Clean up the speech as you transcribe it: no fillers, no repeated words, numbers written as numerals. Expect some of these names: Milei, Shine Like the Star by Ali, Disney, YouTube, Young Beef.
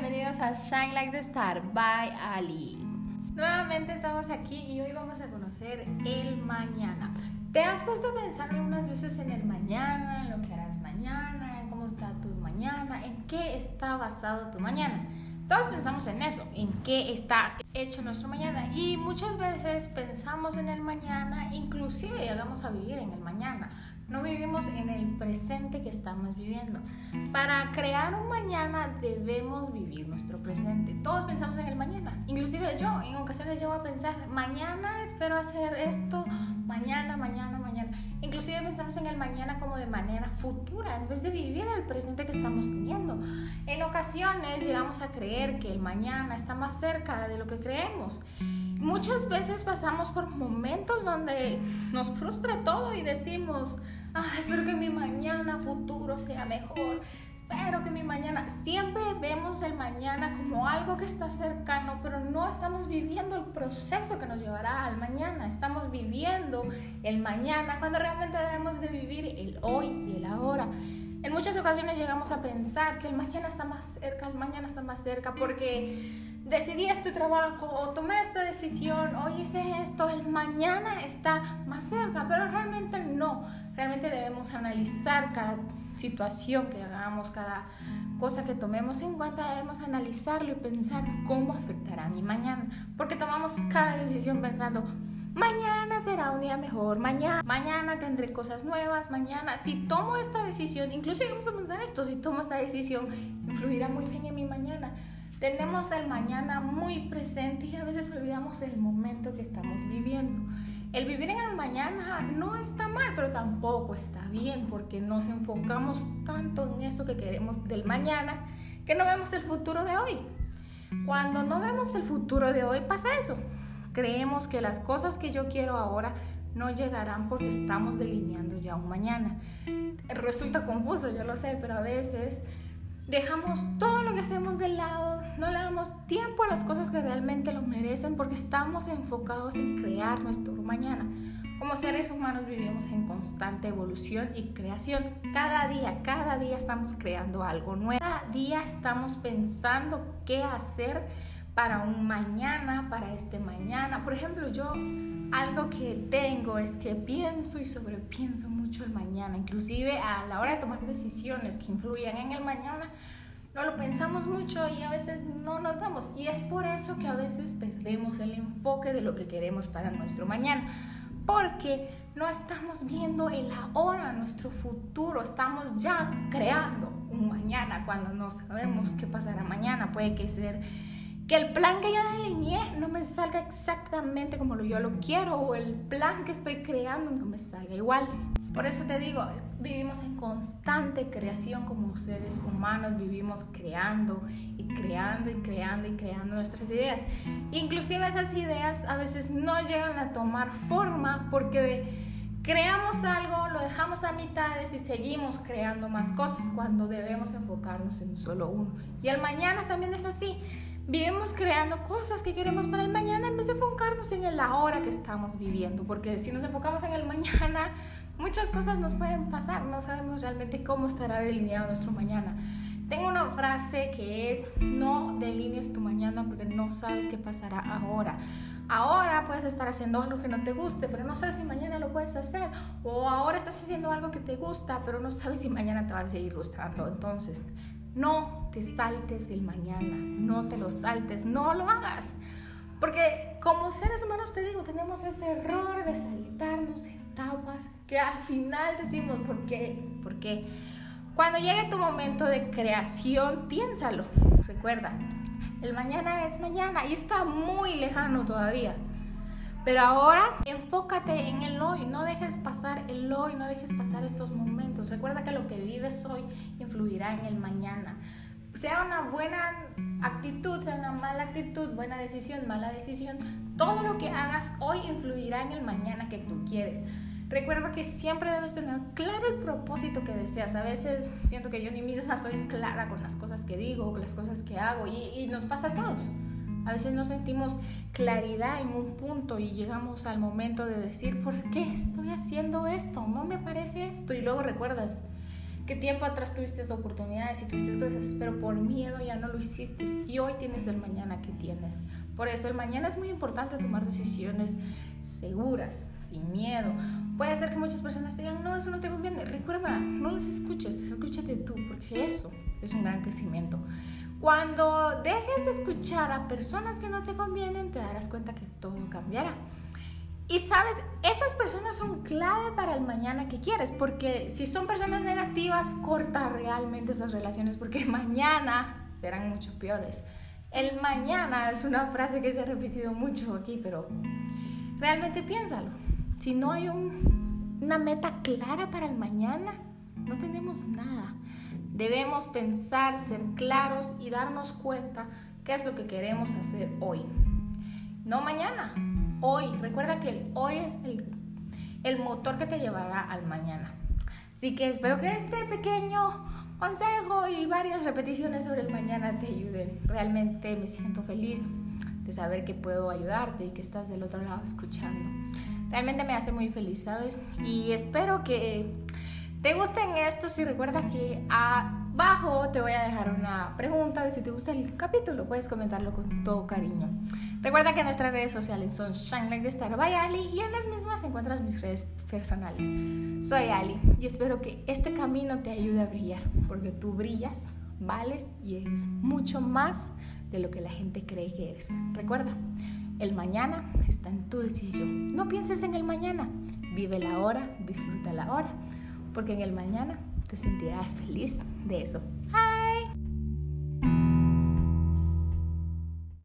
bienvenidos a Shine Like the Star by Ali. Nuevamente estamos aquí y hoy vamos a conocer el mañana. ¿Te has puesto a pensar algunas veces en el mañana, en lo que harás mañana, en cómo está tu mañana, en qué está basado tu mañana? Todos pensamos en eso, en qué está hecho nuestro mañana, y muchas veces pensamos en el mañana, inclusive llegamos a vivir en el mañana. No vivimos en el presente que estamos viviendo. Para crear un mañana debemos vivir nuestro presente. Todos pensamos en el mañana, inclusive yo, en ocasiones llego a pensar, mañana espero hacer esto, mañana. Inclusive pensamos en el mañana como de manera futura, en vez de vivir el presente que estamos teniendo. En ocasiones llegamos a creer que el mañana está más cerca de lo que creemos. Muchas veces pasamos por momentos donde nos frustra todo y decimos, espero que mi mañana futuro sea mejor, espero que mi mañana... Siempre vemos el mañana como algo que está cercano, pero no estamos viviendo el proceso que nos llevará al mañana. Estamos viviendo el mañana cuando realmente debemos de vivir el hoy y el ahora. En muchas ocasiones llegamos a pensar que el mañana está más cerca, porque... decidí este trabajo o tomé esta decisión o hice esto, el mañana está más cerca, pero realmente no. Realmente debemos analizar cada situación que hagamos, cada cosa que tomemos en cuenta, debemos analizarlo y pensar cómo afectará mi mañana. Porque tomamos cada decisión pensando, mañana será un día mejor, mañana tendré cosas nuevas, mañana si tomo esta decisión, incluso vamos a pensar esto, si tomo esta decisión influirá muy bien en mi mañana. Tenemos el mañana muy presente y a veces olvidamos el momento que estamos viviendo. El vivir en el mañana no está mal, pero tampoco está bien, porque nos enfocamos tanto en eso que queremos del mañana que no vemos el futuro de hoy. Cuando no vemos el futuro de hoy pasa eso. Creemos que las cosas que yo quiero ahora no llegarán porque estamos delineando ya un mañana. Resulta confuso, yo lo sé, pero a veces... dejamos todo lo que hacemos de lado, no le damos tiempo a las cosas que realmente lo merecen porque estamos enfocados en crear nuestro mañana. Como seres humanos vivimos en constante evolución y creación. Cada día estamos creando algo nuevo. Cada día estamos pensando qué hacer para un mañana, para este mañana. Por ejemplo, yo... algo que tengo es que pienso y sobrepienso mucho el mañana. Inclusive a la hora de tomar decisiones que influyan en el mañana, no lo pensamos mucho y a veces no nos damos. Y es por eso que a veces perdemos el enfoque de lo que queremos para nuestro mañana. Porque no estamos viendo el ahora, nuestro futuro. Estamos ya creando un mañana cuando no sabemos qué pasará mañana. Puede que sea... que el plan que yo delineé no me salga exactamente como yo lo quiero, o el plan que estoy creando no me salga igual. Por eso te digo, vivimos en constante creación como seres humanos, vivimos creando nuestras ideas. Inclusive esas ideas a veces no llegan a tomar forma porque... creamos algo, lo dejamos a mitades y seguimos creando más cosas cuando debemos enfocarnos en solo uno. Y el mañana también es así. Vivimos creando cosas que queremos para el mañana en vez de enfocarnos en el ahora que estamos viviendo. Porque si nos enfocamos en el mañana, muchas cosas nos pueden pasar. No sabemos realmente cómo estará delineado nuestro mañana. Tengo una frase que es, no delinees tu mañana porque no sabes qué pasará ahora. Ahora puedes estar haciendo algo que no te guste, pero no sabes si mañana lo puedes hacer. O ahora estás haciendo algo que te gusta, pero no sabes si mañana te va a seguir gustando. Entonces, no te saltes el mañana, no te lo saltes, no lo hagas. Porque como seres humanos, te digo, tenemos ese error de saltarnos etapas que al final decimos, ¿por qué? ¿Por qué? Cuando llegue tu momento de creación, piénsalo. Recuerda, el mañana es mañana y está muy lejano todavía. Pero ahora enfócate en el hoy, no dejes pasar el hoy, no dejes pasar estos momentos. Recuerda que lo que vives hoy influirá en el mañana. Sea una buena actitud, sea una mala actitud, buena decisión, mala decisión, todo lo que hagas hoy influirá en el mañana que tú quieres. Recuerda que siempre debes tener claro el propósito que deseas. A veces siento que yo ni misma soy clara con las cosas que digo, con las cosas que hago, y nos pasa a todos. A veces no sentimos claridad en un punto y llegamos al momento de decir, ¿por qué estoy haciendo esto? No me parece esto. Y luego recuerdas, que tiempo atrás tuviste oportunidades y tuviste cosas, pero por miedo ya no lo hiciste, y hoy tienes el mañana que tienes. Por eso el mañana es muy importante, tomar decisiones seguras, sin miedo. Puede ser que muchas personas te digan, no, eso no te conviene. Recuerda, no las escuches, escúchate tú, porque eso es un gran crecimiento. Cuando dejes de escuchar a personas que no te convienen, te darás cuenta que todo cambiará. Y sabes, esas personas son clave para el mañana que quieres, porque si son personas negativas, corta realmente esas relaciones, porque mañana serán mucho peores. El mañana es una frase que se ha repetido mucho aquí, pero realmente piénsalo. Si no hay una meta clara para el mañana, no tenemos nada. Debemos pensar, ser claros y darnos cuenta qué es lo que queremos hacer hoy. No mañana. Hoy, recuerda que el hoy es el motor que te llevará al mañana. Así que espero que este pequeño consejo y varias repeticiones sobre el mañana te ayuden. Realmente me siento feliz de saber que puedo ayudarte y que estás del otro lado escuchando. Realmente me hace muy feliz, ¿sabes? Y espero que te gusten estos, y recuerda que abajo te voy a dejar una pregunta de si te gusta el capítulo. Puedes comentarlo con todo cariño. Recuerda que nuestras redes sociales son Shine Like the Star by Ali, y en las mismas encuentras mis redes personales. Soy Ali y espero que este camino te ayude a brillar, porque tú brillas, vales y eres mucho más de lo que la gente cree que eres. Recuerda, el mañana está en tu decisión. No pienses en el mañana, vive la hora, disfruta la hora, porque en el mañana te sentirás feliz de eso. ¡Ay!